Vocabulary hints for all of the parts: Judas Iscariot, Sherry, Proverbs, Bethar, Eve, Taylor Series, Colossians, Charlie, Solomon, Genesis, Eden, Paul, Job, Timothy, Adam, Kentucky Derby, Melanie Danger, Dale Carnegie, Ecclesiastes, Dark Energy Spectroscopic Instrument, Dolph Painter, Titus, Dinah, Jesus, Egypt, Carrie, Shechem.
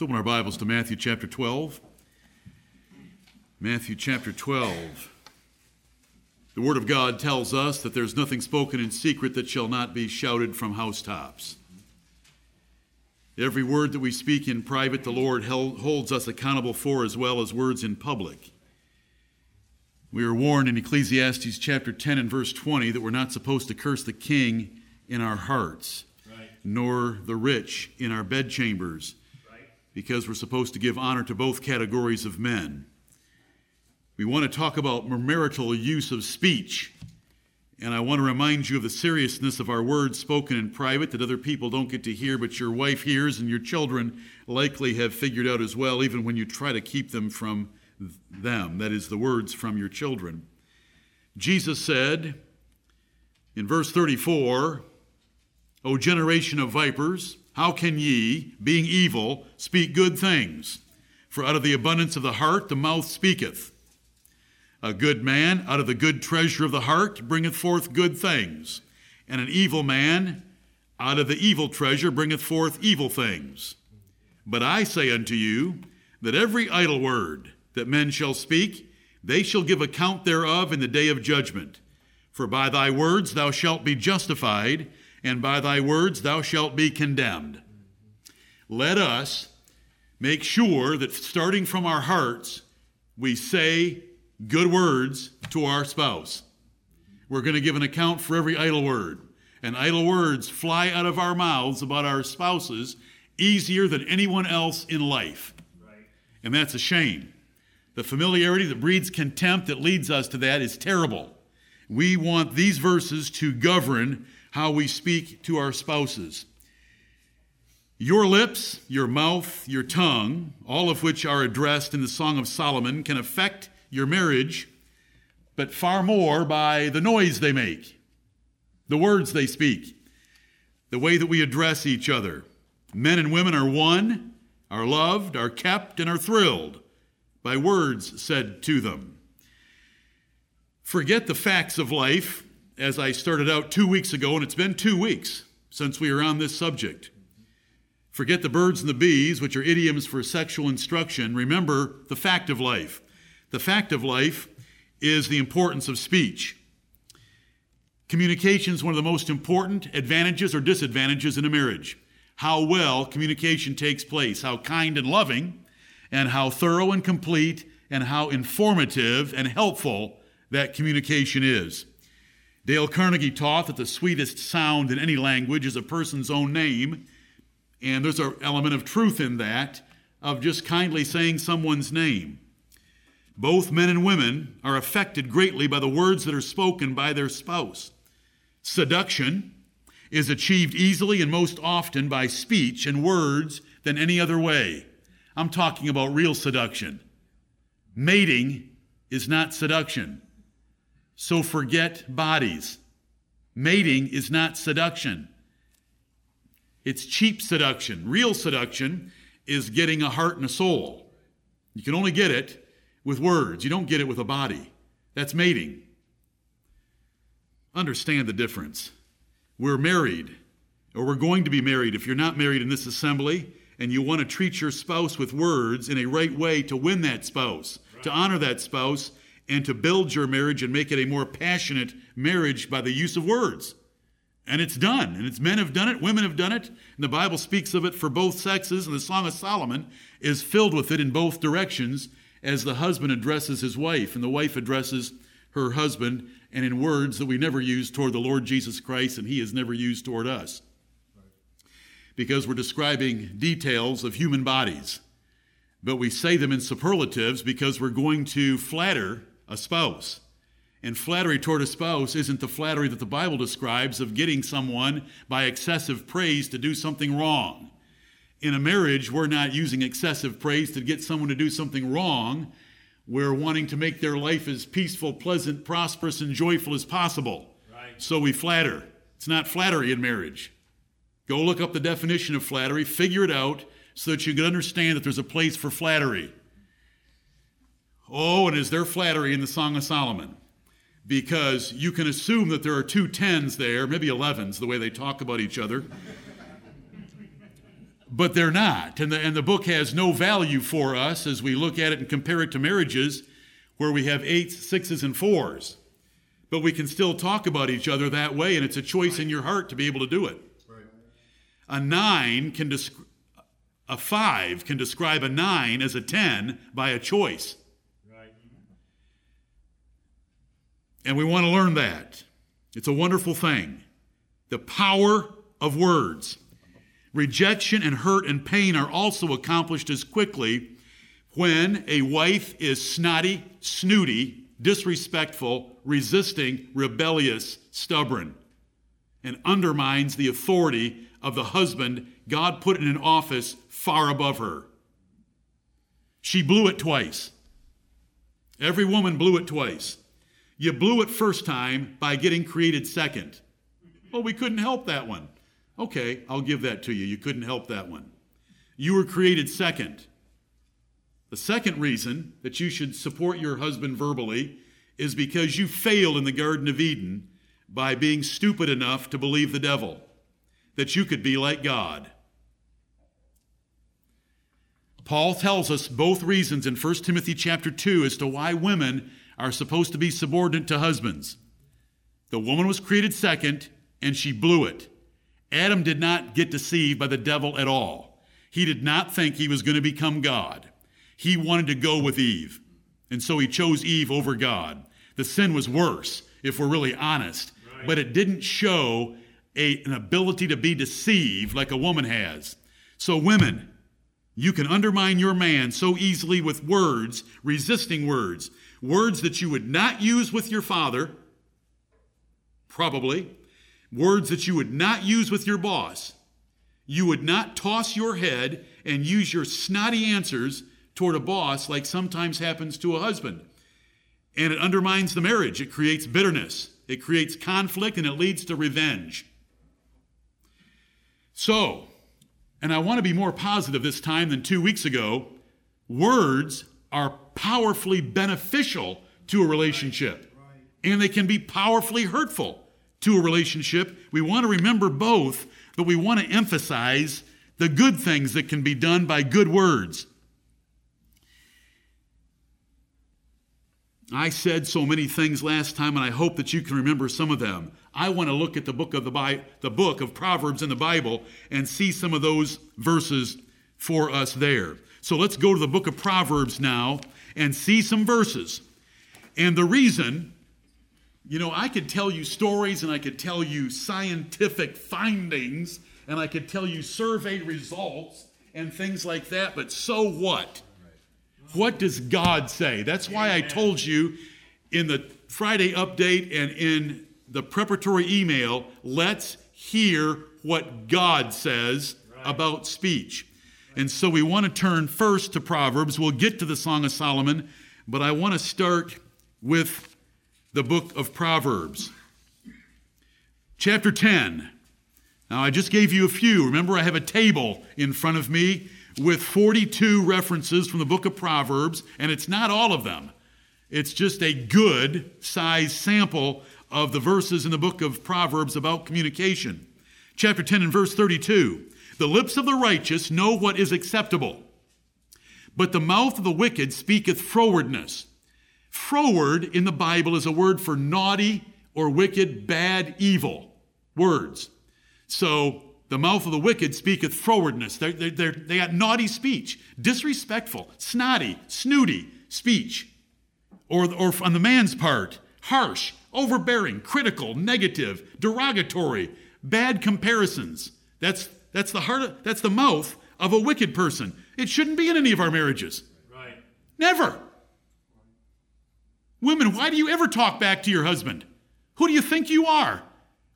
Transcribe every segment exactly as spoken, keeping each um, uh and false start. Let's open our Bibles to Matthew chapter twelve. Matthew chapter twelve. The Word of God tells us that there's nothing spoken in secret that shall not be shouted from housetops. Every word that we speak in private, the Lord held, holds us accountable for, as well as words in public. We are warned in Ecclesiastes chapter ten and verse twenty that we're not supposed to curse the king in our hearts, right, nor the rich in our bedchambers, because we're supposed to give honor to both categories of men. We want to talk about marital use of speech, and I want to remind you of the seriousness of our words spoken in private that other people don't get to hear, but your wife hears, and your children likely have figured out as well, even when you try to keep them from them, that is, the words from your children. Jesus said in verse thirty-four, "O generation of vipers, how can ye, being evil, speak good things? For out of the abundance of the heart the mouth speaketh. A good man out of the good treasure of the heart bringeth forth good things, and an evil man out of the evil treasure bringeth forth evil things. But I say unto you, that every idle word that men shall speak, they shall give account thereof in the day of judgment. For by thy words thou shalt be justified, and by thy words thou shalt be condemned." Let us make sure that starting from our hearts, we say good words to our spouse. We're going to give an account for every idle word. And idle words fly out of our mouths about our spouses easier than anyone else in life. Right. And that's a shame. The familiarity that breeds contempt that leads us to that is terrible. We want these verses to govern how we speak to our spouses. Your lips, your mouth, your tongue, all of which are addressed in the Song of Solomon, can affect your marriage, but far more by the noise they make, the words they speak, the way that we address each other. Men and women are one, are loved, are kept, and are thrilled by words said to them. Forget the facts of life. As I started out two weeks ago, and it's been two weeks since we were on this subject. Forget the birds and the bees, which are idioms for sexual instruction. Remember the fact of life. The fact of life is the importance of speech. Communication is one of the most important advantages or disadvantages in a marriage. How well communication takes place, how kind and loving, and how thorough and complete, and how informative and helpful that communication is. Dale Carnegie taught that the sweetest sound in any language is a person's own name, and there's an element of truth in that, of just kindly saying someone's name. Both men and women are affected greatly by the words that are spoken by their spouse. Seduction is achieved easily and most often by speech and words than any other way. I'm talking about real seduction. Mating is not seduction. So forget bodies. Mating is not seduction. It's cheap seduction. Real seduction is getting a heart and a soul. You can only get it with words. You don't get it with a body. That's mating. Understand the difference. We're married, or we're going to be married. If you're not married in this assembly and you want to treat your spouse with words in a right way to win that spouse, right, to honor that spouse, and to build your marriage and make it a more passionate marriage by the use of words. And it's done. And it's men have done it, women have done it, and the Bible speaks of it for both sexes, and the Song of Solomon is filled with it in both directions as the husband addresses his wife and the wife addresses her husband, and in words that we never use toward the Lord Jesus Christ and he has never used toward us. Because we're describing details of human bodies. But we say them in superlatives because we're going to flatter a spouse. And flattery toward a spouse isn't the flattery that the Bible describes of getting someone by excessive praise to do something wrong. In a marriage, we're not using excessive praise to get someone to do something wrong. We're wanting to make their life as peaceful, pleasant, prosperous, and joyful as possible. Right. So we flatter. It's not flattery in marriage. Go look up the definition of flattery, figure it out, so that you can understand that there's a place for flattery. Oh, and is there flattery in the Song of Solomon? Because you can assume that there are two tens there, maybe elevens, the way they talk about each other. but they're not. And the, and the book has no value for us as we look at it and compare it to marriages where we have eights, sixes, and fours. But we can still talk about each other that way, and it's a choice in your heart to be able to do it. Right. A nine can describe, a five can describe a nine as a ten by a choice. Right. And we want to learn that. It's a wonderful thing. The power of words. Rejection and hurt and pain are also accomplished as quickly when a wife is snotty, snooty, disrespectful, resisting, rebellious, stubborn, and undermines the authority of the husband God put in an office far above her. She blew it twice. Every woman blew it twice. You blew it first time by getting created second. Well, we couldn't help that one. Okay, I'll give that to you. You couldn't help that one. You were created second. The second reason that you should support your husband verbally is because you failed in the Garden of Eden by being stupid enough to believe the devil, that you could be like God. Paul tells us both reasons in First Timothy chapter two as to why women are supposed to be subordinate to husbands. The woman was created second, and she blew it. Adam did not get deceived by the devil at all. He did not think he was going to become God. He wanted to go with Eve, and so he chose Eve over God. The sin was worse, if we're really honest, right. But it didn't show a, an ability to be deceived like a woman has. So women, you can undermine your man so easily with words, resisting words, words that you would not use with your father, probably, words that you would not use with your boss. You would not toss your head and use your snotty answers toward a boss like sometimes happens to a husband. And it undermines the marriage. It creates bitterness. It creates conflict, and it leads to revenge. So, and I want to be more positive this time than two weeks ago, words are powerfully beneficial to a relationship. Right, right. And they can be powerfully hurtful to a relationship. We want to remember both, but we want to emphasize the good things that can be done by good words. I said so many things last time, and I hope that you can remember some of them. I want to look at the book of the Bi- the book of Proverbs in the Bible and see some of those verses for us there. So let's go to the book of Proverbs now and see some verses. And the reason, you know, I could tell you stories, and I could tell you scientific findings, and I could tell you survey results and things like that, but so what? What does God say? That's why I told you in the Friday update and in the preparatory email, let's hear what God says about speech. And so we want to turn first to Proverbs. We'll get to the Song of Solomon, but I want to start with the book of Proverbs. Chapter ten. Now, I just gave you a few. Remember, I have a table in front of me with forty-two references from the book of Proverbs, and it's not all of them. It's just a good size sample of the verses in the book of Proverbs about communication. Chapter ten and verse thirty-two, the lips of the righteous know what is acceptable, but the mouth of the wicked speaketh frowardness. Froward in the Bible is a word for naughty or wicked, bad, evil words. So, the mouth of the wicked speaketh frowardness. They're, they're, they're, they got naughty speech, disrespectful, snotty, snooty speech. Or, or on the man's part, harsh, overbearing, critical, negative, derogatory, bad comparisons. That's, that's, the heart of, that's the mouth of a wicked person. It shouldn't be in any of our marriages. Right. Never. Women, why do you ever talk back to your husband? Who do you think you are?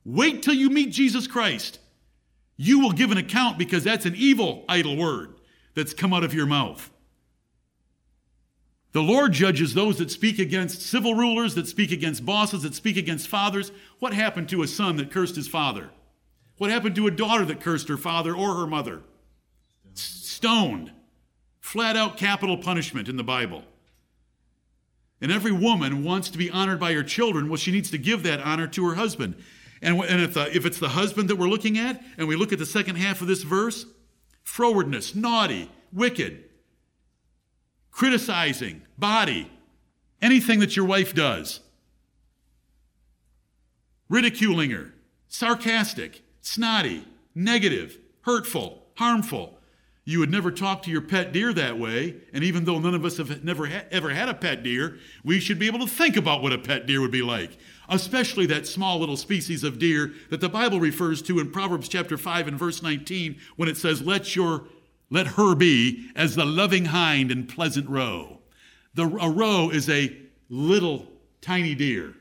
Wait till you meet Jesus Christ. You will give an account, because that's an evil, idle word that's come out of your mouth. The Lord judges those that speak against civil rulers, that speak against bosses, that speak against fathers. What happened to a son that cursed his father? What happened to a daughter that cursed her father or her mother? Stoned. Flat out capital punishment in the Bible. And every woman wants to be honored by her children. Well, she needs to give that honor to her husband. And if, the, if it's the husband that we're looking at, and we look at the second half of this verse, frowardness, naughty, wicked, criticizing, body, anything that your wife does, ridiculing her, sarcastic, snotty, negative, hurtful, harmful. You would never talk to your pet deer that way, and even though none of us have never ha- ever had a pet deer, we should be able to think about what a pet deer would be like, especially that small little species of deer that the Bible refers to in Proverbs chapter five and verse nineteen when it says, let your, let her be as the loving hind in pleasant roe. The, a roe is a little tiny deer,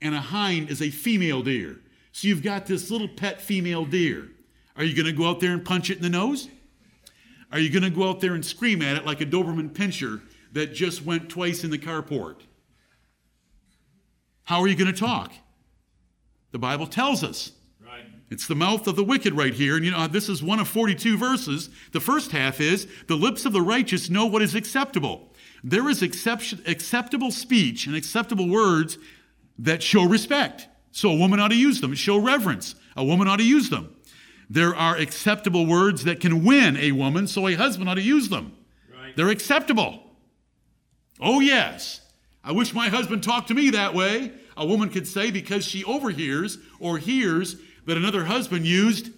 and a hind is a female deer. So you've got this little pet female deer. Are you going to go out there and punch it in the nose? Are you going to go out there and scream at it like a Doberman Pinscher that just went twice in the carport? How are you going to talk? The Bible tells us. Right. It's the mouth of the wicked right here. And you know, this is one of forty-two verses. The first half is, the lips of the righteous know what is acceptable. There is accept- acceptable speech and acceptable words that show respect. So a woman ought to use them. Show reverence. A woman ought to use them. There are acceptable words that can win a woman, so a husband ought to use them. Right. They're acceptable. Oh, yes. I wish my husband talked to me that way, a woman could say, because she overhears or hears that another husband used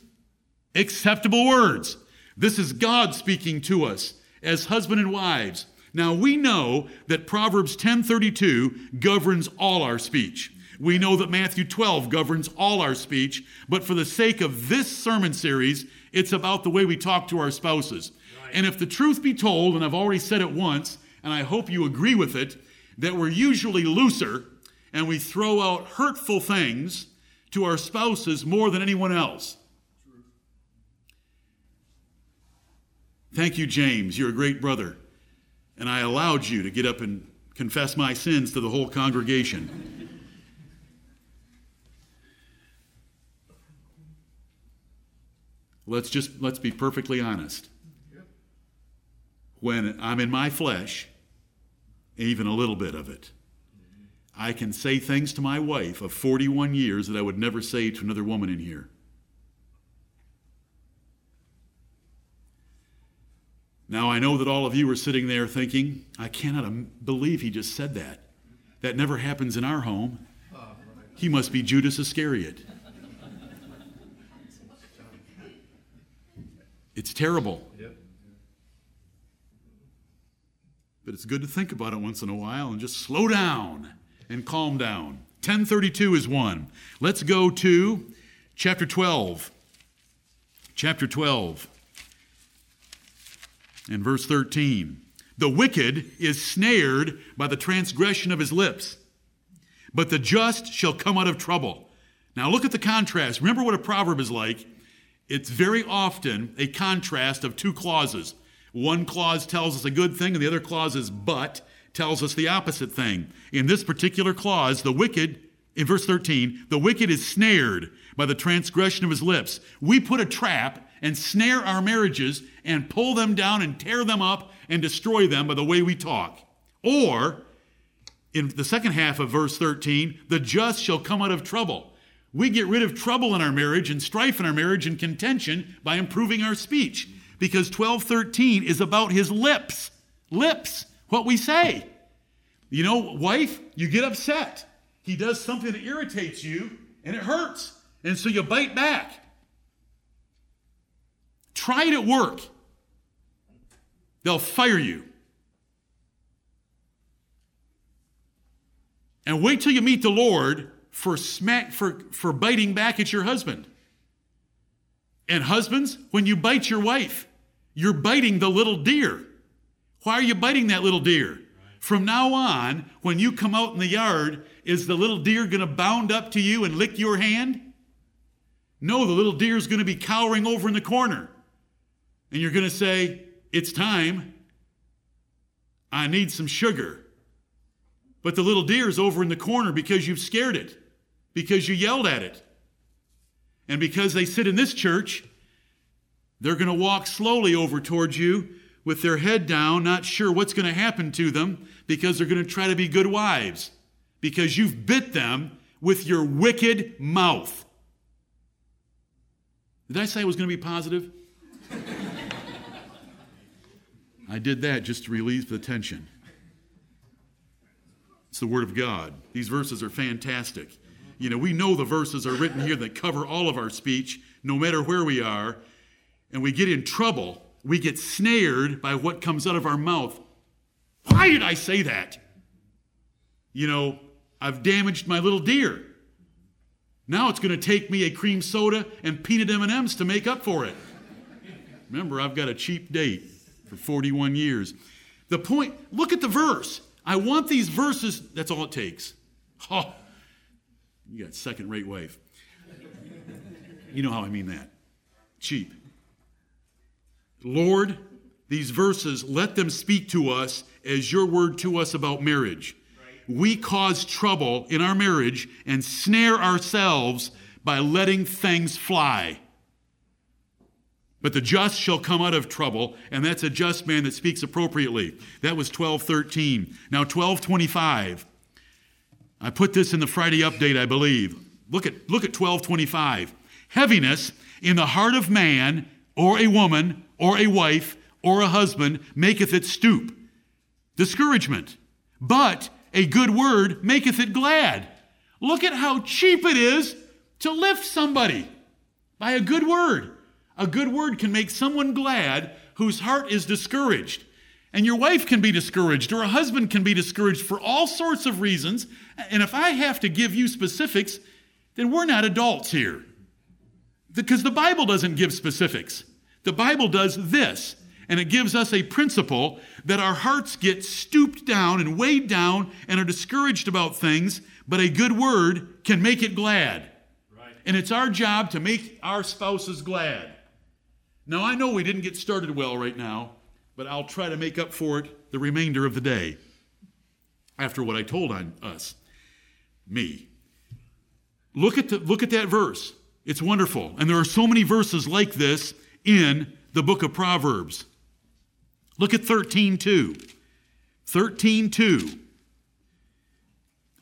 acceptable words. This is God speaking to us as husband and wives. Now, we know that Proverbs ten thirty-two governs all our speech. We know that Matthew twelve governs all our speech, but for the sake of this sermon series, it's about the way we talk to our spouses. Right. And if the truth be told, and I've already said it once, and I hope you agree with it, that we're usually looser and we throw out hurtful things to our spouses more than anyone else. True. Thank you, James. You're a great brother. And I allowed you to get up and confess my sins to the whole congregation. Let's just, let's be perfectly honest. When I'm in my flesh, even a little bit of it, I can say things to my wife of forty-one years that I would never say to another woman in here. Now, I know that all of you are sitting there thinking, I cannot believe he just said that. That never happens in our home. He must be Judas Iscariot. It's terrible. Yep. But it's good to think about it once in a while and just slow down and calm down. ten thirty-two is one. Let's go to chapter twelve. Chapter twelve and verse thirteen. The wicked is snared by the transgression of his lips, but the just shall come out of trouble. Now look at the contrast. Remember what a proverb is like. It's very often a contrast of two clauses. One clause tells us a good thing, and the other clause is but, tells us the opposite thing. In this particular clause, the wicked, in verse thirteen, the wicked is snared by the transgression of his lips. We put a trap and snare our marriages and pull them down and tear them up and destroy them by the way we talk. Or, in the second half of verse thirteen, the just shall come out of trouble. We get rid of trouble in our marriage and strife in our marriage and contention by improving our speech. Because twelve thirteen is about his lips. Lips. What we say. You know, wife, you get upset. He does something that irritates you and it hurts. And so you bite back. Try it at work. They'll fire you. And wait till you meet the Lord for smack for, for biting back at your husband. And husbands, when you bite your wife, you're biting the little deer. Why are you biting that little deer? Right. From now on, when you come out in the yard, is the little deer going to bound up to you and lick your hand? No, the little deer is going to be cowering over in the corner. And you're going to say, it's time. I need some sugar. But the little deer is over in the corner because you've scared it. Because you yelled at it. And because they sit in this church, they're going to walk slowly over towards you with their head down, not sure what's going to happen to them, because they're going to try to be good wives. Because you've bit them with your wicked mouth. Did I say I was going to be positive? I did that just to relieve the tension. It's the Word of God. These verses are fantastic. You know, we know the verses are written here that cover all of our speech, no matter where we are, and we get in trouble. We get snared by what comes out of our mouth. Why did I say that? You know, I've damaged my little deer. Now it's going to take me a cream soda and peanut M and M's to make up for it. Remember, I've got a cheap date for forty-one years. The point, look at the verse. I want these verses. That's all it takes. Oh, you got second-rate wife. You know how I mean that. Cheap. Lord, these verses, let them speak to us as your word to us about marriage. Right. We cause trouble in our marriage and snare ourselves by letting things fly. But the just shall come out of trouble, and that's a just man that speaks appropriately. That was twelve thirteen. Now twelve twenty-five. I put this in the Friday update, I believe. Look at look at twelve twenty-five. Heaviness in the heart of man or a woman or a wife or a husband maketh it stoop. Discouragement. But a good word maketh it glad. Look at how cheap it is to lift somebody by a good word. A good word can make someone glad whose heart is discouraged. And your wife can be discouraged, or a husband can be discouraged for all sorts of reasons. And if I have to give you specifics, then we're not adults here. Because the Bible doesn't give specifics. The Bible does this, and it gives us a principle that our hearts get stooped down and weighed down and are discouraged about things, but a good word can make it glad. Right. And it's our job to make our spouses glad. Now, I know we didn't get started well right now, but I'll try to make up for it the remainder of the day after what I told on us, me. Look at the, look at that verse. It's wonderful. And there are so many verses like this in the book of Proverbs. Look at thirteen two. thirteen two.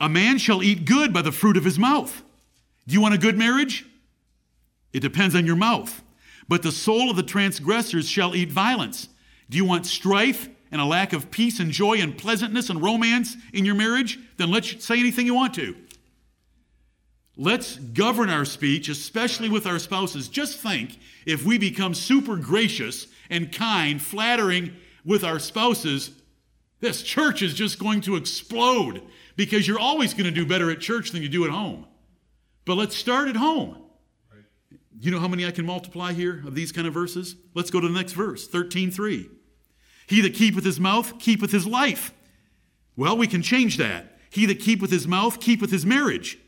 A man shall eat good by the fruit of his mouth. Do you want a good marriage? It depends on your mouth. But the soul of the transgressors shall eat violence. Do you want strife and a lack of peace and joy and pleasantness and romance in your marriage? Then let's say anything you want to. Let's govern our speech, especially with our spouses. Just think, if we become super gracious and kind, flattering with our spouses, this church is just going to explode, because you're always going to do better at church than you do at home. But let's start at home. You know how many I can multiply here of these kind of verses? Let's go to the next verse, thirteen three. He that keepeth his mouth keepeth his life. Well, we can change that. He that keepeth his mouth keepeth his marriage.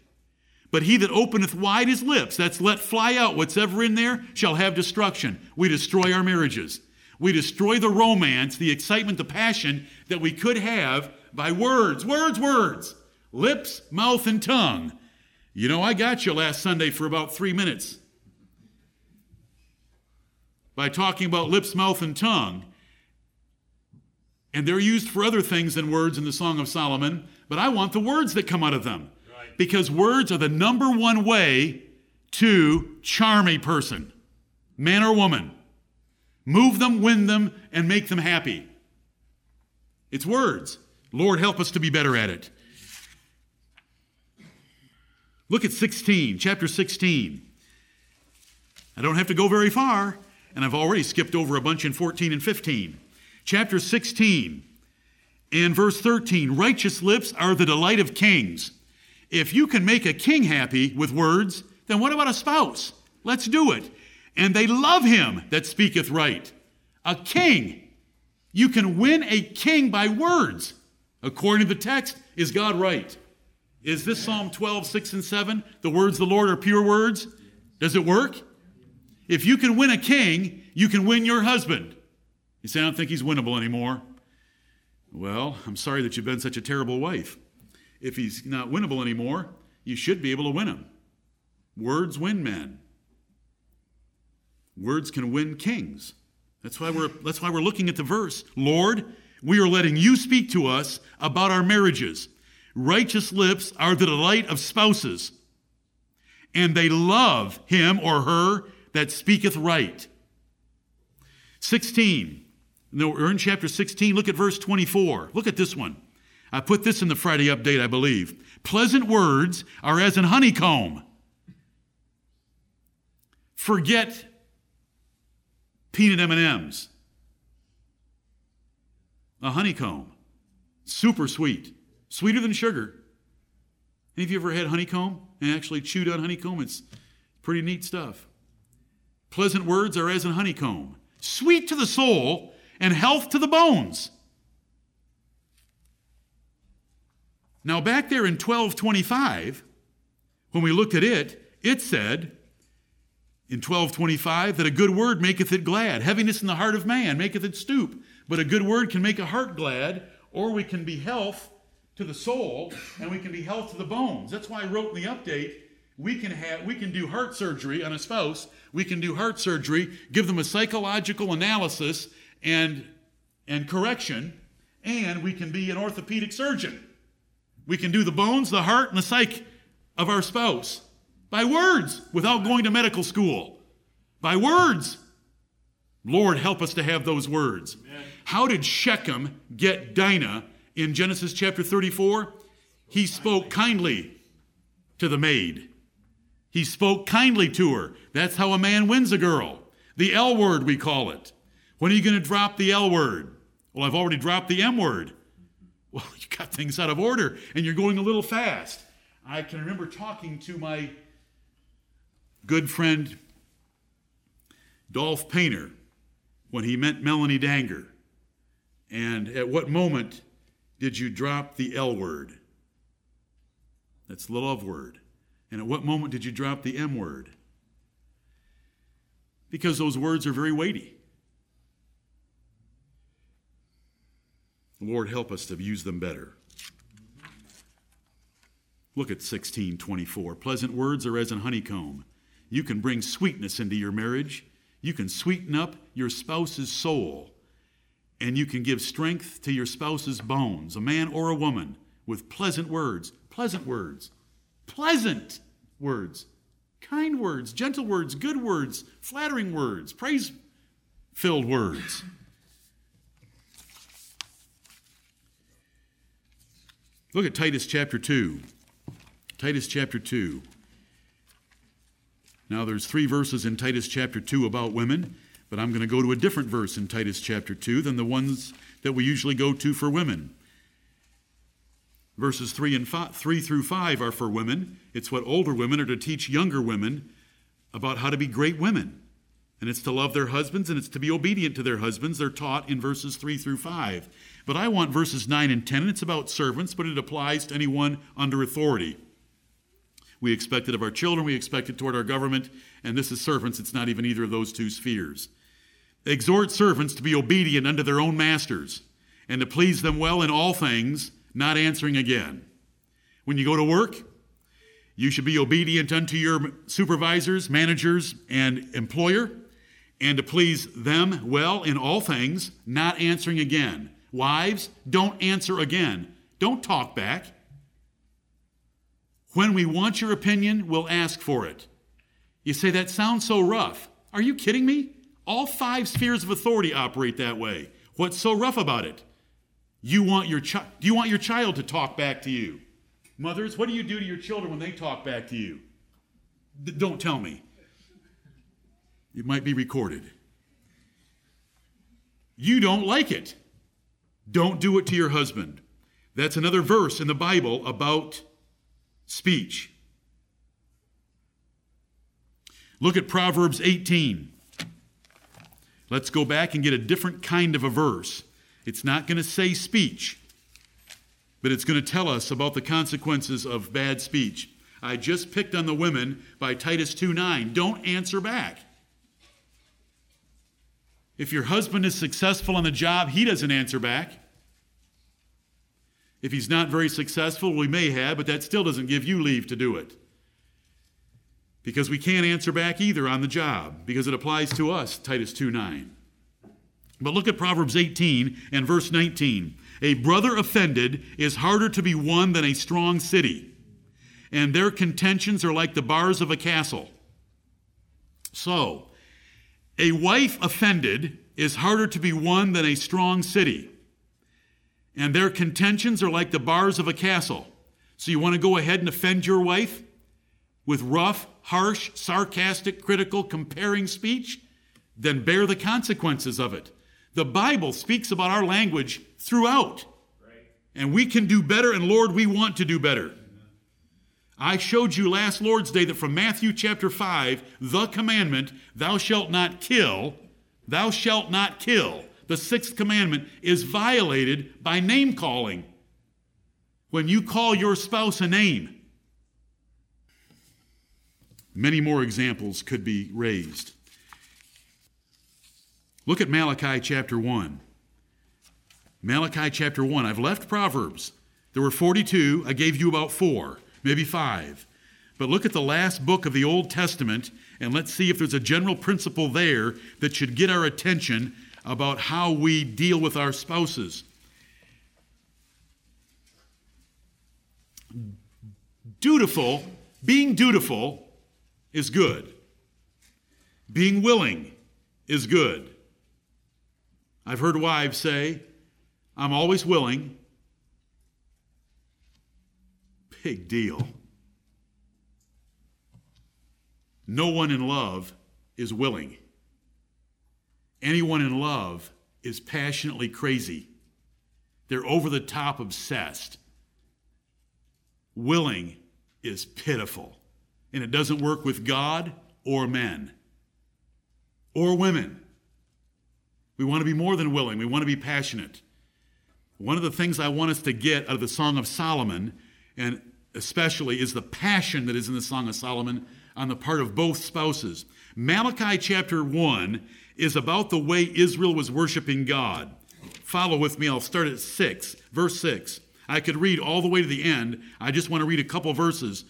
But he that openeth wide his lips, that's let fly out whatsoever in there, shall have destruction. We destroy our marriages. We destroy the romance, the excitement, the passion that we could have by words, words, words. Lips, mouth, and tongue. You know, I got you last Sunday for about three minutes. By talking about lips, mouth, and tongue. And they're used for other things than words in the Song of Solomon, but I want the words that come out of them. Right. Because words are the number one way to charm a person, man or woman. Move them, win them, and make them happy. It's words. Lord, help us to be better at it. Look at sixteen, chapter sixteen. I don't have to go very far. And I've already skipped over a bunch in fourteen and fifteen. Chapter sixteen and verse thirteen. Righteous lips are the delight of kings. If you can make a king happy with words, then what about a spouse? Let's do it. And they love him that speaketh right. A king. You can win a king by words. According to the text, is God right? Is this Psalm twelve, six and seven? The words of the Lord are pure words. Does it work? If you can win a king, you can win your husband. You say, I don't think he's winnable anymore. Well, I'm sorry that you've been such a terrible wife. If he's not winnable anymore, you should be able to win him. Words win men. Words can win kings. That's why we're, that's why we're looking at the verse. Lord, we are letting you speak to us about our marriages. Righteous lips are the delight of spouses, and they love him or her that speaketh right. sixteen, No, we're in chapter sixteen. Look at verse twenty-four. Look at this one. I put this in the Friday update, I believe. Pleasant words are as an honeycomb. Forget peanut M and M's. A honeycomb. Super sweet. Sweeter than sugar. Any of you ever had honeycomb and actually chewed on honeycomb? It's pretty neat stuff. Pleasant words are as in honeycomb, sweet to the soul and health to the bones. Now back there in twelve twenty-five, when we looked at it, it said in twelve twenty-five that a good word maketh it glad. Heaviness in the heart of man maketh it stoop. But a good word can make a heart glad, or we can be health to the soul, and we can be health to the bones. That's why I wrote in the update, we can have, we can do heart surgery on a spouse. We can do heart surgery, give them a psychological analysis and, and correction, and we can be an orthopedic surgeon. We can do the bones, the heart, and the psyche of our spouse by words without going to medical school. By words. Lord, help us to have those words. Amen. How did Shechem get Dinah? In Genesis chapter thirty-four, he spoke kindly to the maid. He spoke kindly to her. That's how a man wins a girl. The L word, we call it. When are you going to drop the L word? Well, I've already dropped the M word. Well, you got things out of order, and you're going a little fast. I can remember talking to my good friend, Dolph Painter, when he met Melanie Danger. And at what moment did you drop the L word? That's the love word. And at what moment did you drop the M word? Because those words are very weighty. Lord, help us to use them better. Look at sixteen twenty-four. Pleasant words are as an honeycomb. You can bring sweetness into your marriage. You can sweeten up your spouse's soul. And you can give strength to your spouse's bones, a man or a woman, with pleasant words, pleasant words, pleasant words, kind words, gentle words, good words, flattering words, praise-filled words. Look at Titus chapter two. Titus chapter two. Now there's three verses in Titus chapter two about women. But I'm going to go to a different verse in Titus chapter two than the ones that we usually go to for women. Verses three and five, three through five are for women. It's what older women are to teach younger women about how to be great women. And it's to love their husbands, and it's to be obedient to their husbands. They're taught in verses three through five. But I want verses nine and ten, and it's about servants, but it applies to anyone under authority. We expect it of our children. We expect it toward our government. And this is servants. It's not even either of those two spheres. Exhort servants to be obedient unto their own masters and to please them well in all things, not answering again. When you go to work, you should be obedient unto your supervisors, managers, and employer, and to please them well in all things, not answering again. Wives, don't answer again. Don't talk back. When we want your opinion, we'll ask for it. You say, that sounds so rough. Are you kidding me? All five spheres of authority operate that way. What's so rough about it? You want your chi- do you want your child to talk back to you? Mothers, what do you do to your children when they talk back to you? D- don't tell me. It might be recorded. You don't like it. Don't do it to your husband. That's another verse in the Bible about speech. Look at Proverbs eighteen. Let's go back and get a different kind of a verse. It's not going to say speech, but it's going to tell us about the consequences of bad speech. I just picked on the women by Titus two nine. Don't answer back. If your husband is successful on the job, he doesn't answer back. If he's not very successful, we may have, but that still doesn't give you leave to do it. Because we can't answer back either on the job, because it applies to us, Titus two nine. But look at Proverbs eighteen and verse nineteen. A brother offended is harder to be won than a strong city, and their contentions are like the bars of a castle. So, a wife offended is harder to be won than a strong city, and their contentions are like the bars of a castle. So you want to go ahead and offend your wife with rough, harsh, sarcastic, critical, comparing speech? Then bear the consequences of it. The Bible speaks about our language throughout. Right. And we can do better, and Lord, we want to do better. Amen. I showed you last Lord's Day that from Matthew chapter five, the commandment, thou shalt not kill, thou shalt not kill, the sixth commandment, is violated by name calling. When you call your spouse a name. Many more examples could be raised. Look at Malachi chapter one. Malachi chapter one. I've left Proverbs. There were forty-two. I gave you about four, maybe five. But look at the last book of the Old Testament, and let's see if there's a general principle there that should get our attention about how we deal with our spouses. Dutiful, being dutiful is good. Being willing is good. I've heard wives say, I'm always willing. Big deal. No one in love is willing. Anyone in love is passionately crazy. They're over the top obsessed. Willing is pitiful. And it doesn't work with God or men or women. We want to be more than willing. We want to be passionate. One of the things I want us to get out of the Song of Solomon, and especially, is the passion that is in the Song of Solomon on the part of both spouses. Malachi chapter one is about the way Israel was worshiping God. Follow with me. I'll start at six, verse six. I could read all the way to the end. I just want to read a couple verses,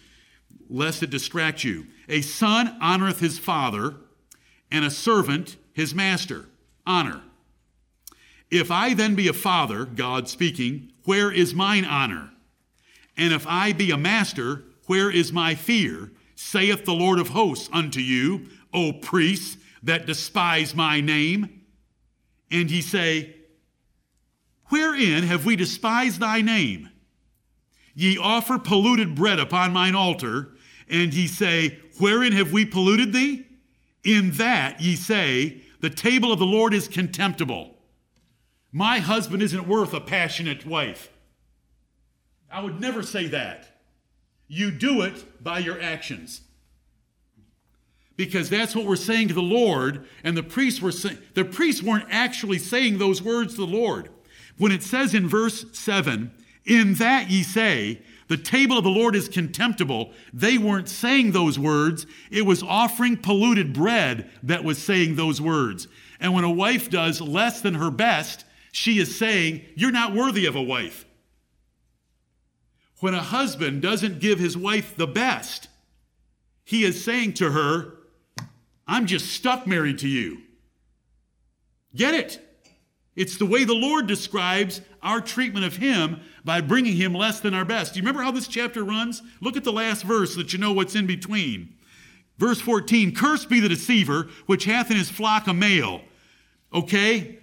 lest it distract you. A son honoreth his father, and a servant his master. Honor. If I then be a father, God speaking, where is mine honor? And if I be a master, where is my fear? Saith the Lord of hosts unto you, O priests that despise my name. And ye say, wherein have we despised thy name? Ye offer polluted bread upon mine altar, and ye say, wherein have we polluted thee? In that ye say, the table of the Lord is contemptible. My husband isn't worth a passionate wife. I would never say that. You do it by your actions. Because that's what we're saying to the Lord, and the priests were saying, the priests weren't actually saying those words to the Lord. When it says in verse seven, in that ye say, the table of the Lord is contemptible. They weren't saying those words. It was offering polluted bread that was saying those words. And when a wife does less than her best, she is saying, you're not worthy of a wife. When a husband doesn't give his wife the best, he is saying to her, I'm just stuck married to you. Get it? It's the way the Lord describes our treatment of him by bringing him less than our best. Do you remember how this chapter runs? Look at the last verse so that you know what's in between. Verse fourteen, cursed be the deceiver which hath in his flock a male. Okay?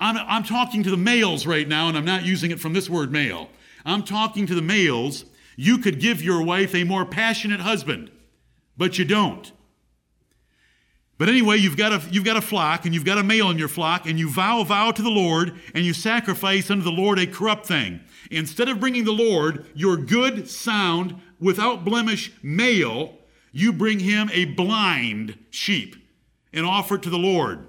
I'm, I'm talking to the males right now, and I'm not using it from this word male. I'm talking to the males. You could give your wife a more passionate husband, but you don't. But anyway, you've got a you've got a flock, and you've got a male in your flock, and you vow a vow to the Lord, and you sacrifice unto the Lord a corrupt thing. Instead of bringing the Lord your good, sound, without blemish male, you bring him a blind sheep and offer it to the Lord.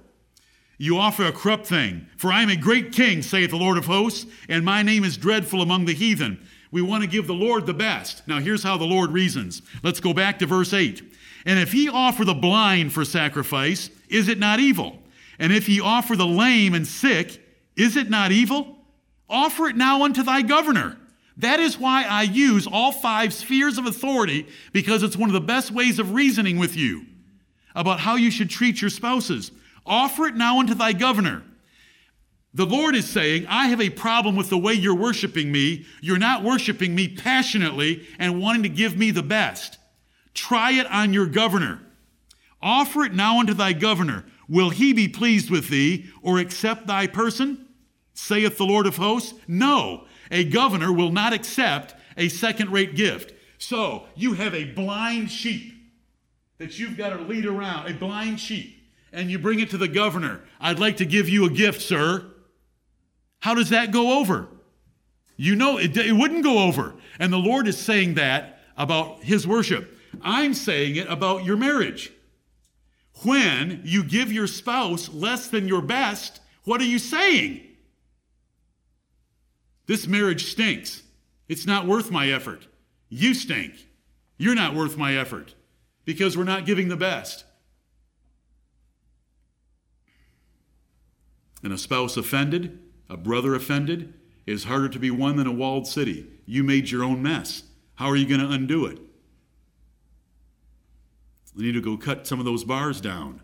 You offer a corrupt thing. For I am a great king, saith the Lord of hosts, and my name is dreadful among the heathen. We want to give the Lord the best. Now here's how the Lord reasons. Let's go back to verse eight. And if he offer the blind for sacrifice, is it not evil? And if he offer the lame and sick, is it not evil? Offer it now unto thy governor. That is why I use all five spheres of authority, because it's one of the best ways of reasoning with you about how you should treat your spouses. Offer it now unto thy governor. The Lord is saying, I have a problem with the way you're worshiping me. You're not worshiping me passionately and wanting to give me the best. Try it on your governor. Offer it now unto thy governor. Will he be pleased with thee, or accept thy person? Saith the Lord of hosts. No, a governor will not accept a second-rate gift. So you have a blind sheep that you've got to lead around, a blind sheep, and you bring it to the governor. I'd like to give you a gift, sir. How does that go over? You know, it, it wouldn't go over. And the Lord is saying that about his worship. I'm saying it about your marriage. When you give your spouse less than your best, what are you saying? This marriage stinks. It's not worth my effort. You stink. You're not worth my effort because we're not giving the best. And a spouse offended, a brother offended, is harder to be won than a walled city. You made your own mess. How are you going to undo it? We need to go cut some of those bars down.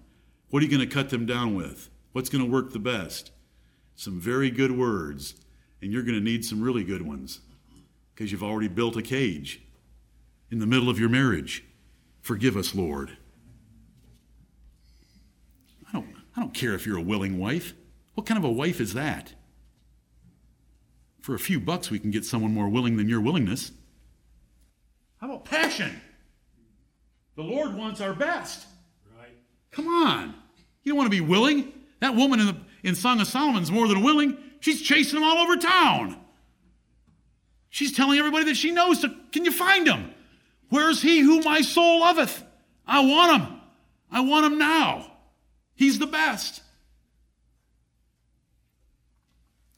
What are you going to cut them down with? What's going to work the best? Some very good words, and you're going to need some really good ones because you've already built a cage in the middle of your marriage. Forgive us, Lord. I don't, I don't care if you're a willing wife. What kind of a wife is that? For a few bucks, we can get someone more willing than your willingness. How about passion? The Lord wants our best. Right. Come on. You don't want to be willing? That woman in the in Song of Solomon is more than willing. She's chasing them all over town. She's telling everybody that she knows, to, can you find him? Where's he who my soul loveth? I want him. I want him now. He's the best.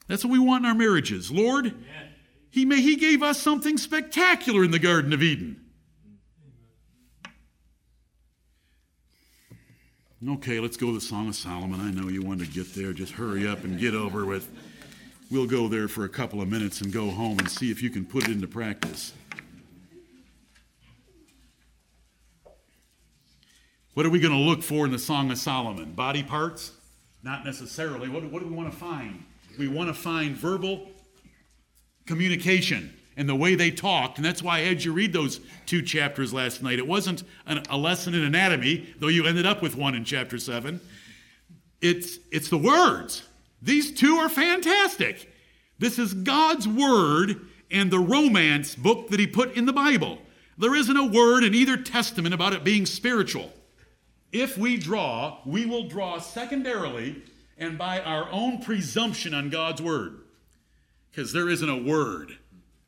That's what we want in our marriages. Lord, Amen. he may he gave us something spectacular in the Garden of Eden. Okay, let's go to the Song of Solomon. I know you wanted to get there. Just hurry up and get over with. We'll go there for a couple of minutes and go home and see if you can put it into practice. What are we going to look for in the Song of Solomon? Body parts? Not necessarily. What, what do we want to find? We want to find verbal communication and the way they talked. And that's why I had you read those two chapters last night. It wasn't an, a lesson in anatomy, though you ended up with one in chapter seven. It's, it's the words. These two are fantastic. This is God's word and the romance book that he put in the Bible. There isn't a word in either testament about it being spiritual. If we draw, we will draw secondarily and by our own presumption on God's word. Because there isn't a word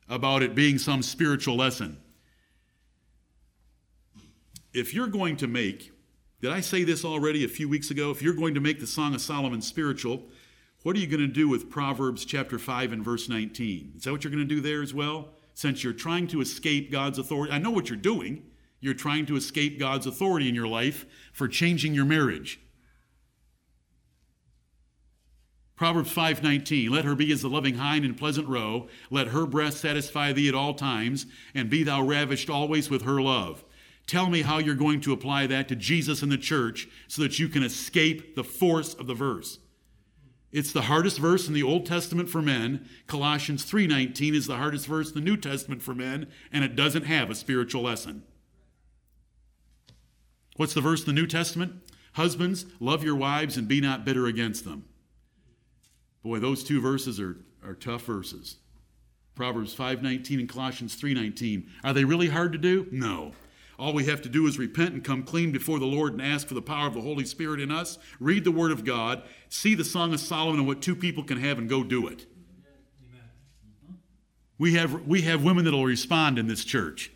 about it being some spiritual lesson. If you're going to make, did I say this already a few weeks ago? If you're going to make the Song of Solomon spiritual, what are you going to do with Proverbs chapter five and verse nineteen? Is that what you're going to do there as well? Since you're trying to escape God's authority. I know what you're doing. You're trying to escape God's authority in your life for changing your marriage. Proverbs five nineteen, let her be as the loving hind in pleasant roe. Let her breast satisfy thee at all times, and be thou ravished always with her love. Tell me how you're going to apply that to Jesus and the church so that you can escape the force of the verse. It's the hardest verse in the Old Testament for men. Colossians three nineteen is the hardest verse in the New Testament for men, and it doesn't have a spiritual lesson. What's the verse in the New Testament? Husbands, love your wives and be not bitter against them. Boy, those two verses are, are tough verses. Proverbs five nineteen and Colossians three nineteen. Are they really hard to do? No. All we have to do is repent and come clean before the Lord and ask for the power of the Holy Spirit in us. Read the Word of God. See the Song of Solomon and what two people can have and go do it. Amen. We have, we have women that will respond in this church.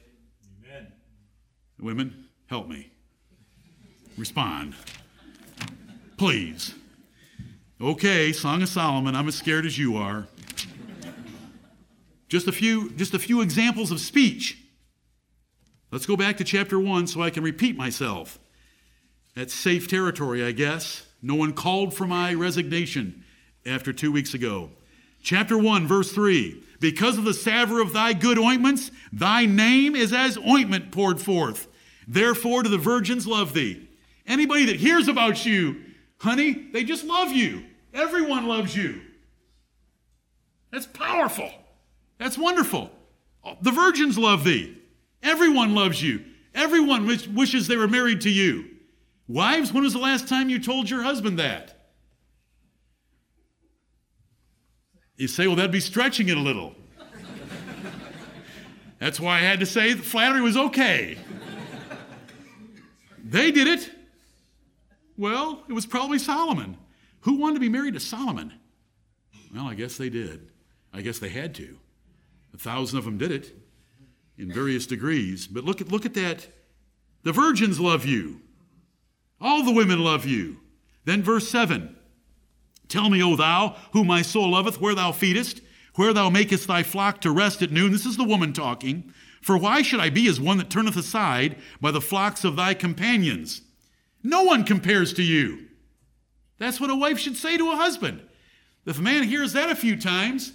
Amen. Women, help me. Respond. Please. Okay, Song of Solomon, I'm as scared as you are. Just a few, just a few examples of speech. Let's go back to chapter one so I can repeat myself. That's safe territory, I guess. No one called for my resignation after two weeks ago. Chapter one, verse three. Because of the savour of thy good ointments, thy name is as ointment poured forth. Therefore do the virgins love thee. Anybody that hears about you, honey, they just love you. Everyone loves you. That's powerful. That's wonderful. The virgins love thee. Everyone loves you. Everyone wishes they were married to you. Wives, when was the last time you told your husband that? You say, well, that'd be stretching it a little. That's why I had to say that flattery was okay. They did it. Well, it was probably Solomon. Who wanted to be married to Solomon? Well, I guess they did. I guess they had to. A thousand of them did it in various degrees. But look at look at that. The virgins love you. All the women love you. Then verse seven. Tell me, O thou, whom my soul loveth, where thou feedest, where thou makest thy flock to rest at noon. This is the woman talking. For why should I be as one that turneth aside by the flocks of thy companions? No one compares to you. That's what a wife should say to a husband. If a man hears that a few times,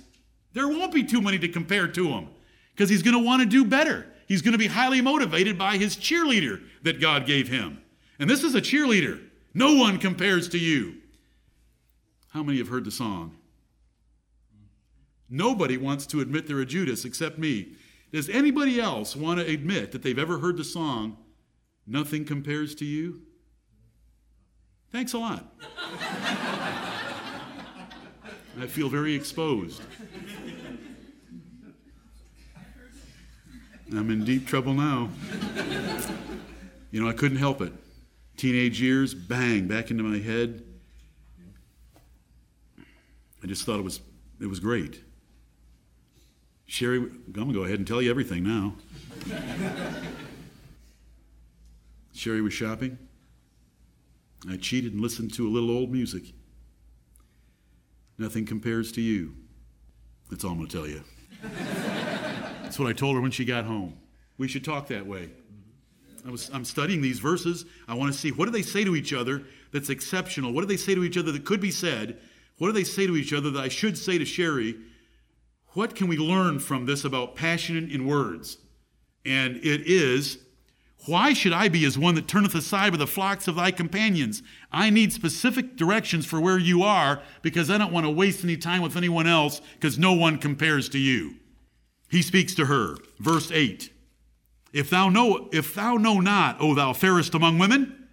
there won't be too many to compare to him, because he's going to want to do better. He's going to be highly motivated by his cheerleader that God gave him. And this is a cheerleader. No one compares to you. How many have heard the song? Nobody wants to admit they're a Judas except me. Does anybody else want to admit that they've ever heard the song, Nothing Compares to You? Thanks a lot. I feel very exposed. I'm in deep trouble now. You know, I couldn't help it. Teenage years, bang, back into my head. I just thought it was it was great. Sherry, I'm going to go ahead and tell you everything now. Sherry was shopping. I cheated and listened to a little old music. Nothing compares to you. That's all I'm going to tell you. That's what I told her when she got home. We should talk that way. I was, I'm studying these verses. I want to see, what do they say to each other that's exceptional? What do they say to each other that could be said? What do they say to each other that I should say to Sherry? What can we learn from this about passion in words? And it is, why should I be as one that turneth aside by the flocks of thy companions? I need specific directions for where you are, because I don't want to waste any time with anyone else, because no one compares to you. He speaks to her. Verse eight. If thou know, if thou know not, O thou fairest among women,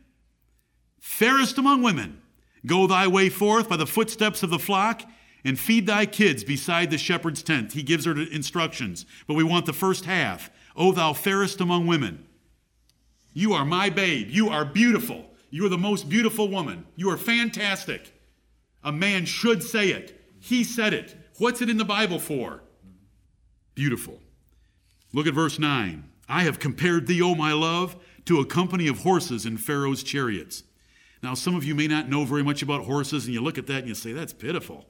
fairest among women, go thy way forth by the footsteps of the flock, and feed thy kids beside the shepherd's tent. He gives her instructions, but we want the first half. O thou fairest among women. You are my babe. You are beautiful. You are the most beautiful woman. You are fantastic. A man should say it. He said it. What's it in the Bible for? Beautiful. Look at verse nine. I have compared thee, O my love, to a company of horses in Pharaoh's chariots. Now, some of you may not know very much about horses, and you look at that and you say, that's pitiful.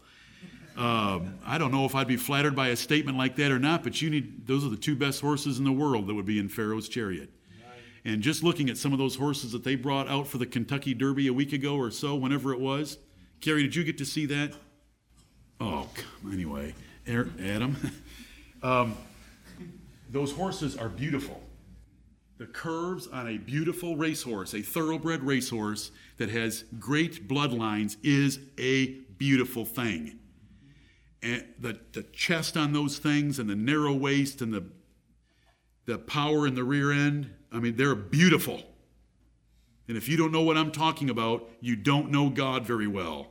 Um, I don't know if I'd be flattered by a statement like that or not, but you need, those are the two best horses in the world that would be in Pharaoh's chariot. Right. And just looking at some of those horses that they brought out for the Kentucky Derby a week ago or so, whenever it was. Carrie, did you get to see that? Oh, anyway, Adam. um, those horses are beautiful. The curves on a beautiful racehorse, a thoroughbred racehorse that has great bloodlines, is a beautiful thing. And the, the chest on those things and the narrow waist and the, the power in the rear end, I mean, they're beautiful. And if you don't know what I'm talking about, you don't know God very well.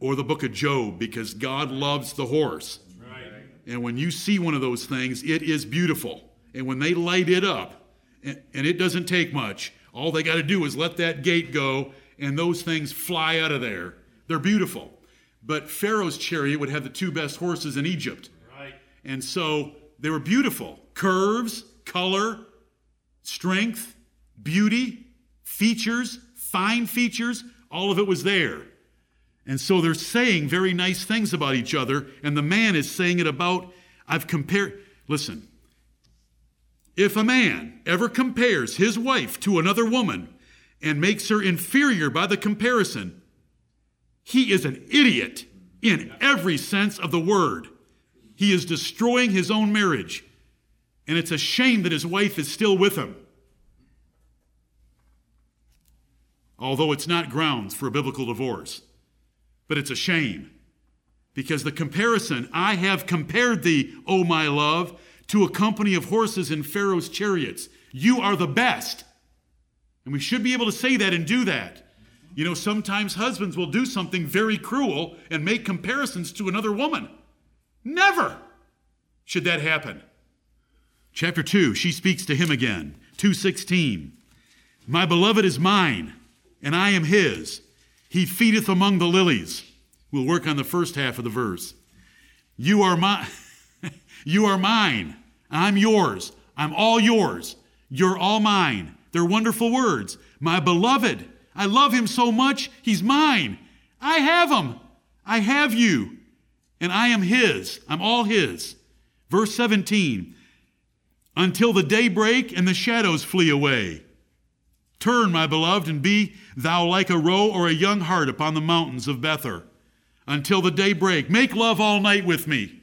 Or the book of Job, because God loves the horse. Right. And when you see one of those things, it is beautiful. And when they light it up, and it doesn't take much. All they got to do is let that gate go, and those things fly out of there. They're beautiful. But Pharaoh's chariot would have the two best horses in Egypt. Right. And so they were beautiful. Curves, color, strength, beauty, features, fine features, all of it was there. And so they're saying very nice things about each other, and the man is saying it about, I've compared, listen, if a man ever compares his wife to another woman and makes her inferior by the comparison, he is an idiot in every sense of the word. He is destroying his own marriage, and it's a shame that his wife is still with him. Although it's not grounds for a biblical divorce, but it's a shame, because the comparison, I have compared thee, O my love, to a company of horses in Pharaoh's chariots. You are the best. And we should be able to say that and do that. You know, sometimes husbands will do something very cruel and make comparisons to another woman. Never should that happen. Chapter two, she speaks to him again. two sixteen, my beloved is mine, and I am his. He feedeth among the lilies. We'll work on the first half of the verse. You are my, you are mine. I'm yours. I'm all yours. You're all mine. They're wonderful words. My beloved. I love him so much. He's mine. I have him. I have you. And I am his. I'm all his. Verse seventeen. Until the day break and the shadows flee away. Turn, my beloved, and be thou like a roe or a young hart upon the mountains of Bethar. Until the day break. Make love all night with me.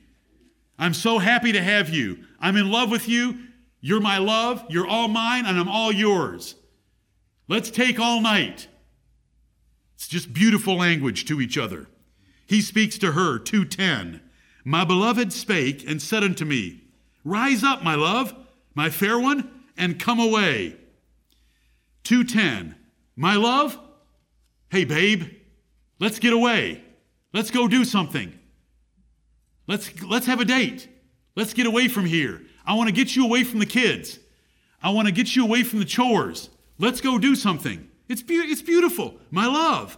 I'm so happy to have you. I'm in love with you. You're my love. You're all mine, and I'm all yours. Let's take all night. It's just beautiful language to each other. He speaks to her, two ten. My beloved spake and said unto me, rise up, my love, my fair one, and come away. two ten. My love, hey, babe, let's get away. Let's go do something. Let's, let's have a date. Let's get away from here. I want to get you away from the kids. I want to get you away from the chores. Let's go do something. It's be- it's beautiful. My love.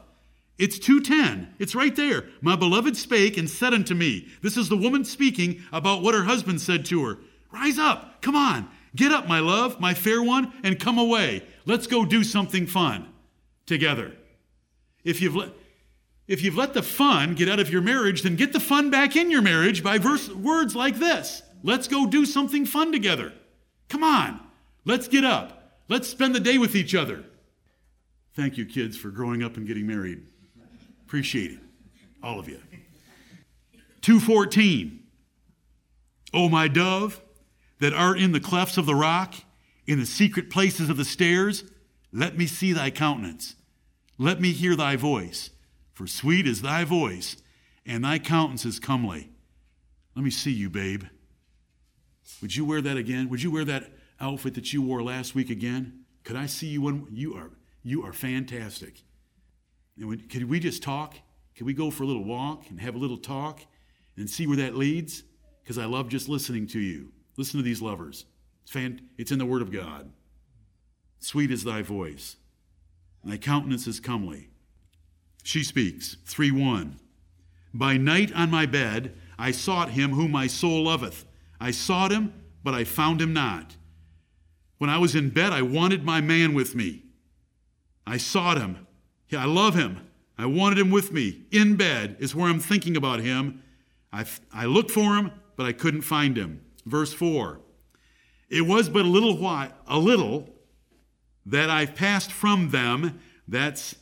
It's two ten. It's right there. My beloved spake and said unto me. This is the woman speaking about what her husband said to her. Rise up. Come on. Get up, my love, my fair one, and come away. Let's go do something fun together. If you've let if you've let the fun get out of your marriage, then get the fun back in your marriage by verse words like this. Let's go do something fun together. Come on. Let's get up. Let's spend the day with each other. Thank you, kids, for growing up and getting married. Appreciate it. All of you. two fourteen. O my dove, that art in the clefts of the rock, in the secret places of the stairs, let me see thy countenance. Let me hear thy voice. For sweet is thy voice, and thy countenance is comely. Let me see you, babe. Would you wear that again? Would you wear that outfit that you wore last week again? Could I see you one? You are, you are fantastic. And when, could we just talk? Could we go for a little walk and have a little talk and see where that leads? Because I love just listening to you. Listen to these lovers. It's, fan, it's in the Word of God. Sweet is thy voice, and thy countenance is comely. She speaks. three one. By night on my bed I sought him whom my soul loveth. I sought him, but I found him not. When I was in bed, I wanted my man with me. I sought him. Yeah, I love him. I wanted him with me. In bed is where I'm thinking about him. I, I looked for him, but I couldn't find him. Verse four. It was but a little while, a little, that I passed from them. That's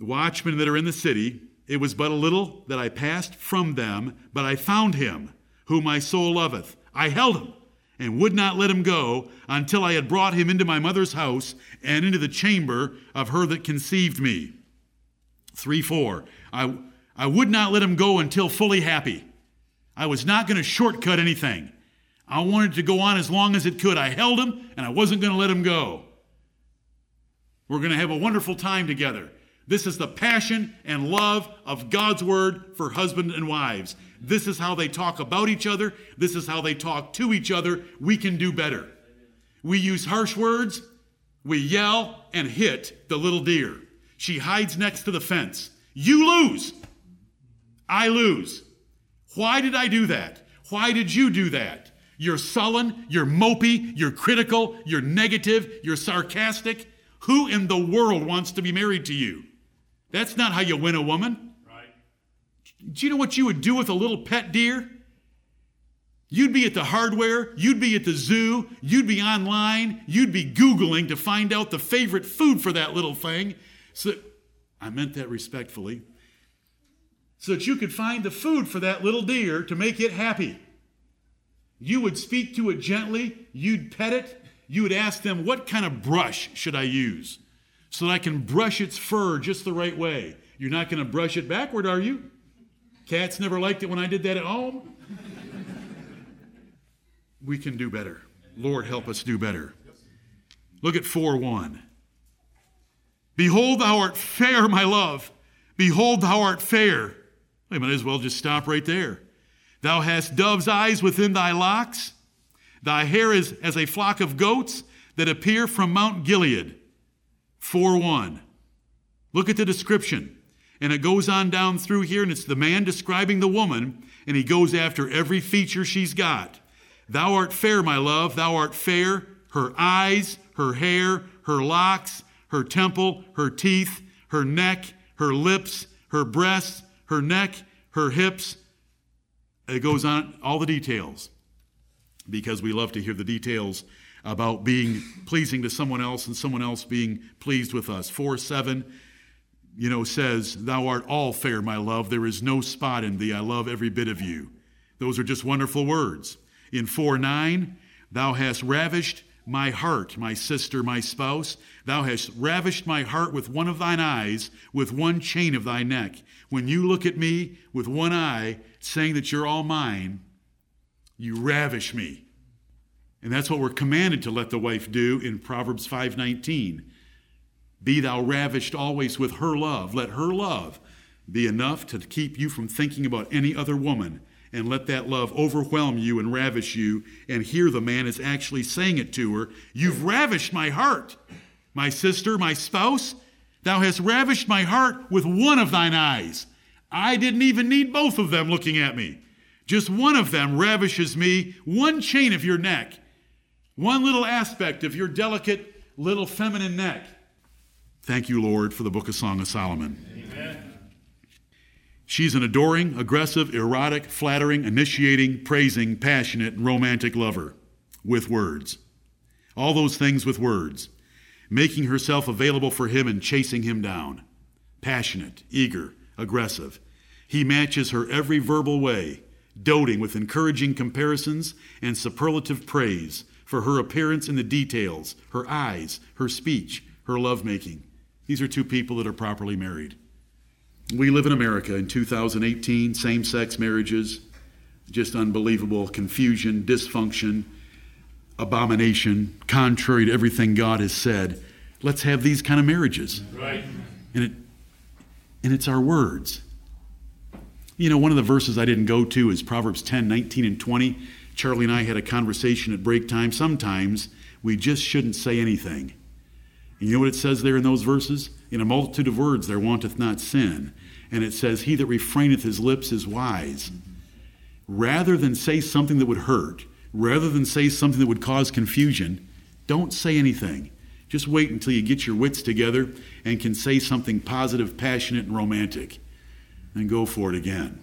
the watchmen that are in the city. It was but a little that I passed from them, but I found him, whom my soul loveth. I held him and would not let him go until I had brought him into my mother's house and into the chamber of her that conceived me. three four. I, I would not let him go until fully happy. I was not going to shortcut anything. I wanted to go on as long as it could. I held him and I wasn't going to let him go. We're going to have a wonderful time together. This is the passion and love of God's word for husbands and wives. This is how they talk about each other. This is how they talk to each other. We can do better. We use harsh words. We yell and hit the little deer. She hides next to the fence. You lose. I lose. Why did I do that? Why did you do that? You're sullen. You're mopey. You're critical. You're negative. You're sarcastic. Who in the world wants to be married to you? That's not how you win a woman. Right. Do you know what you would do with a little pet deer? You'd be at the hardware. You'd be at the zoo. You'd be online. You'd be Googling to find out the favorite food for that little thing. So, I meant that respectfully. So that you could find the food for that little deer to make it happy. You would speak to it gently. You'd pet it. You would ask them, what kind of brush should I use? So that I can brush its fur just the right way. You're not going to brush it backward, are you? Cats never liked it when I did that at home. We can do better. Lord, help us do better. Look at four one. Behold, thou art fair, my love. Behold, thou art fair. I might as well just stop right there. Thou hast dove's eyes within thy locks. Thy hair is as a flock of goats that appear from Mount Gilead. four one. Look at the description. And it goes on down through here, and it's the man describing the woman, and he goes after every feature she's got. Thou art fair, my love. Thou art fair. Her eyes, her hair, her locks, her temple, her teeth, her neck, her lips, her breasts, her neck, her hips. It goes on, all the details, because we love to hear the details about being pleasing to someone else and someone else being pleased with us. four seven, you know, says, thou art all fair, my love. There is no spot in thee. I love every bit of you. Those are just wonderful words. In four nine, thou hast ravished my heart, my sister, my spouse, thou hast ravished my heart with one of thine eyes, with one chain of thy neck. When you look at me with one eye, saying that you're all mine, you ravish me. And that's what we're commanded to let the wife do in Proverbs five nineteen. Be thou ravished always with her love. Let her love be enough to keep you from thinking about any other woman. And let that love overwhelm you and ravish you. And here the man is actually saying it to her. You've ravished my heart, my sister, my spouse. Thou hast ravished my heart with one of thine eyes. I didn't even need both of them looking at me. Just one of them ravishes me. One chain of your neck. One little aspect of your delicate little feminine neck. Thank you, Lord, for the book of Song of Solomon. Amen. She's an adoring, aggressive, erotic, flattering, initiating, praising, passionate, and romantic lover with words. All those things with words. Making herself available for him and chasing him down. Passionate, eager, aggressive. He matches her every verbal way, doting with encouraging comparisons and superlative praise for her appearance in the details, her eyes, her speech, her lovemaking. These are two people that are properly married. We live in America in two thousand eighteen, same-sex marriages, just unbelievable confusion, dysfunction, abomination, contrary to everything God has said. Let's have these kind of marriages. Right. And it, and it's our words. You know, one of the verses I didn't go to is Proverbs ten nineteen and twenty. Charlie and I had a conversation at break time. Sometimes we just shouldn't say anything. And you know what it says there in those verses? In a multitude of words there wanteth not sin. And it says, he that refraineth his lips is wise. Rather than say something that would hurt, rather than say something that would cause confusion, don't say anything. Just wait until you get your wits together and can say something positive, passionate, and romantic. And go for it again.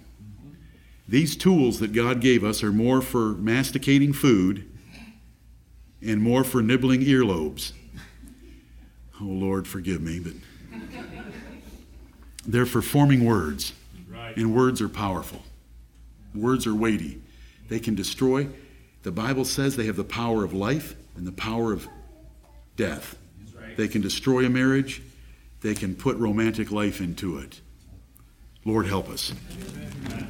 These tools that God gave us are more for masticating food and more for nibbling earlobes. Oh, Lord, forgive me, but they're for forming words, right. And words are powerful. Words are weighty. They can destroy. The Bible says they have the power of life and the power of death. Right. They can destroy a marriage. They can put romantic life into it. Lord, help us. Amen.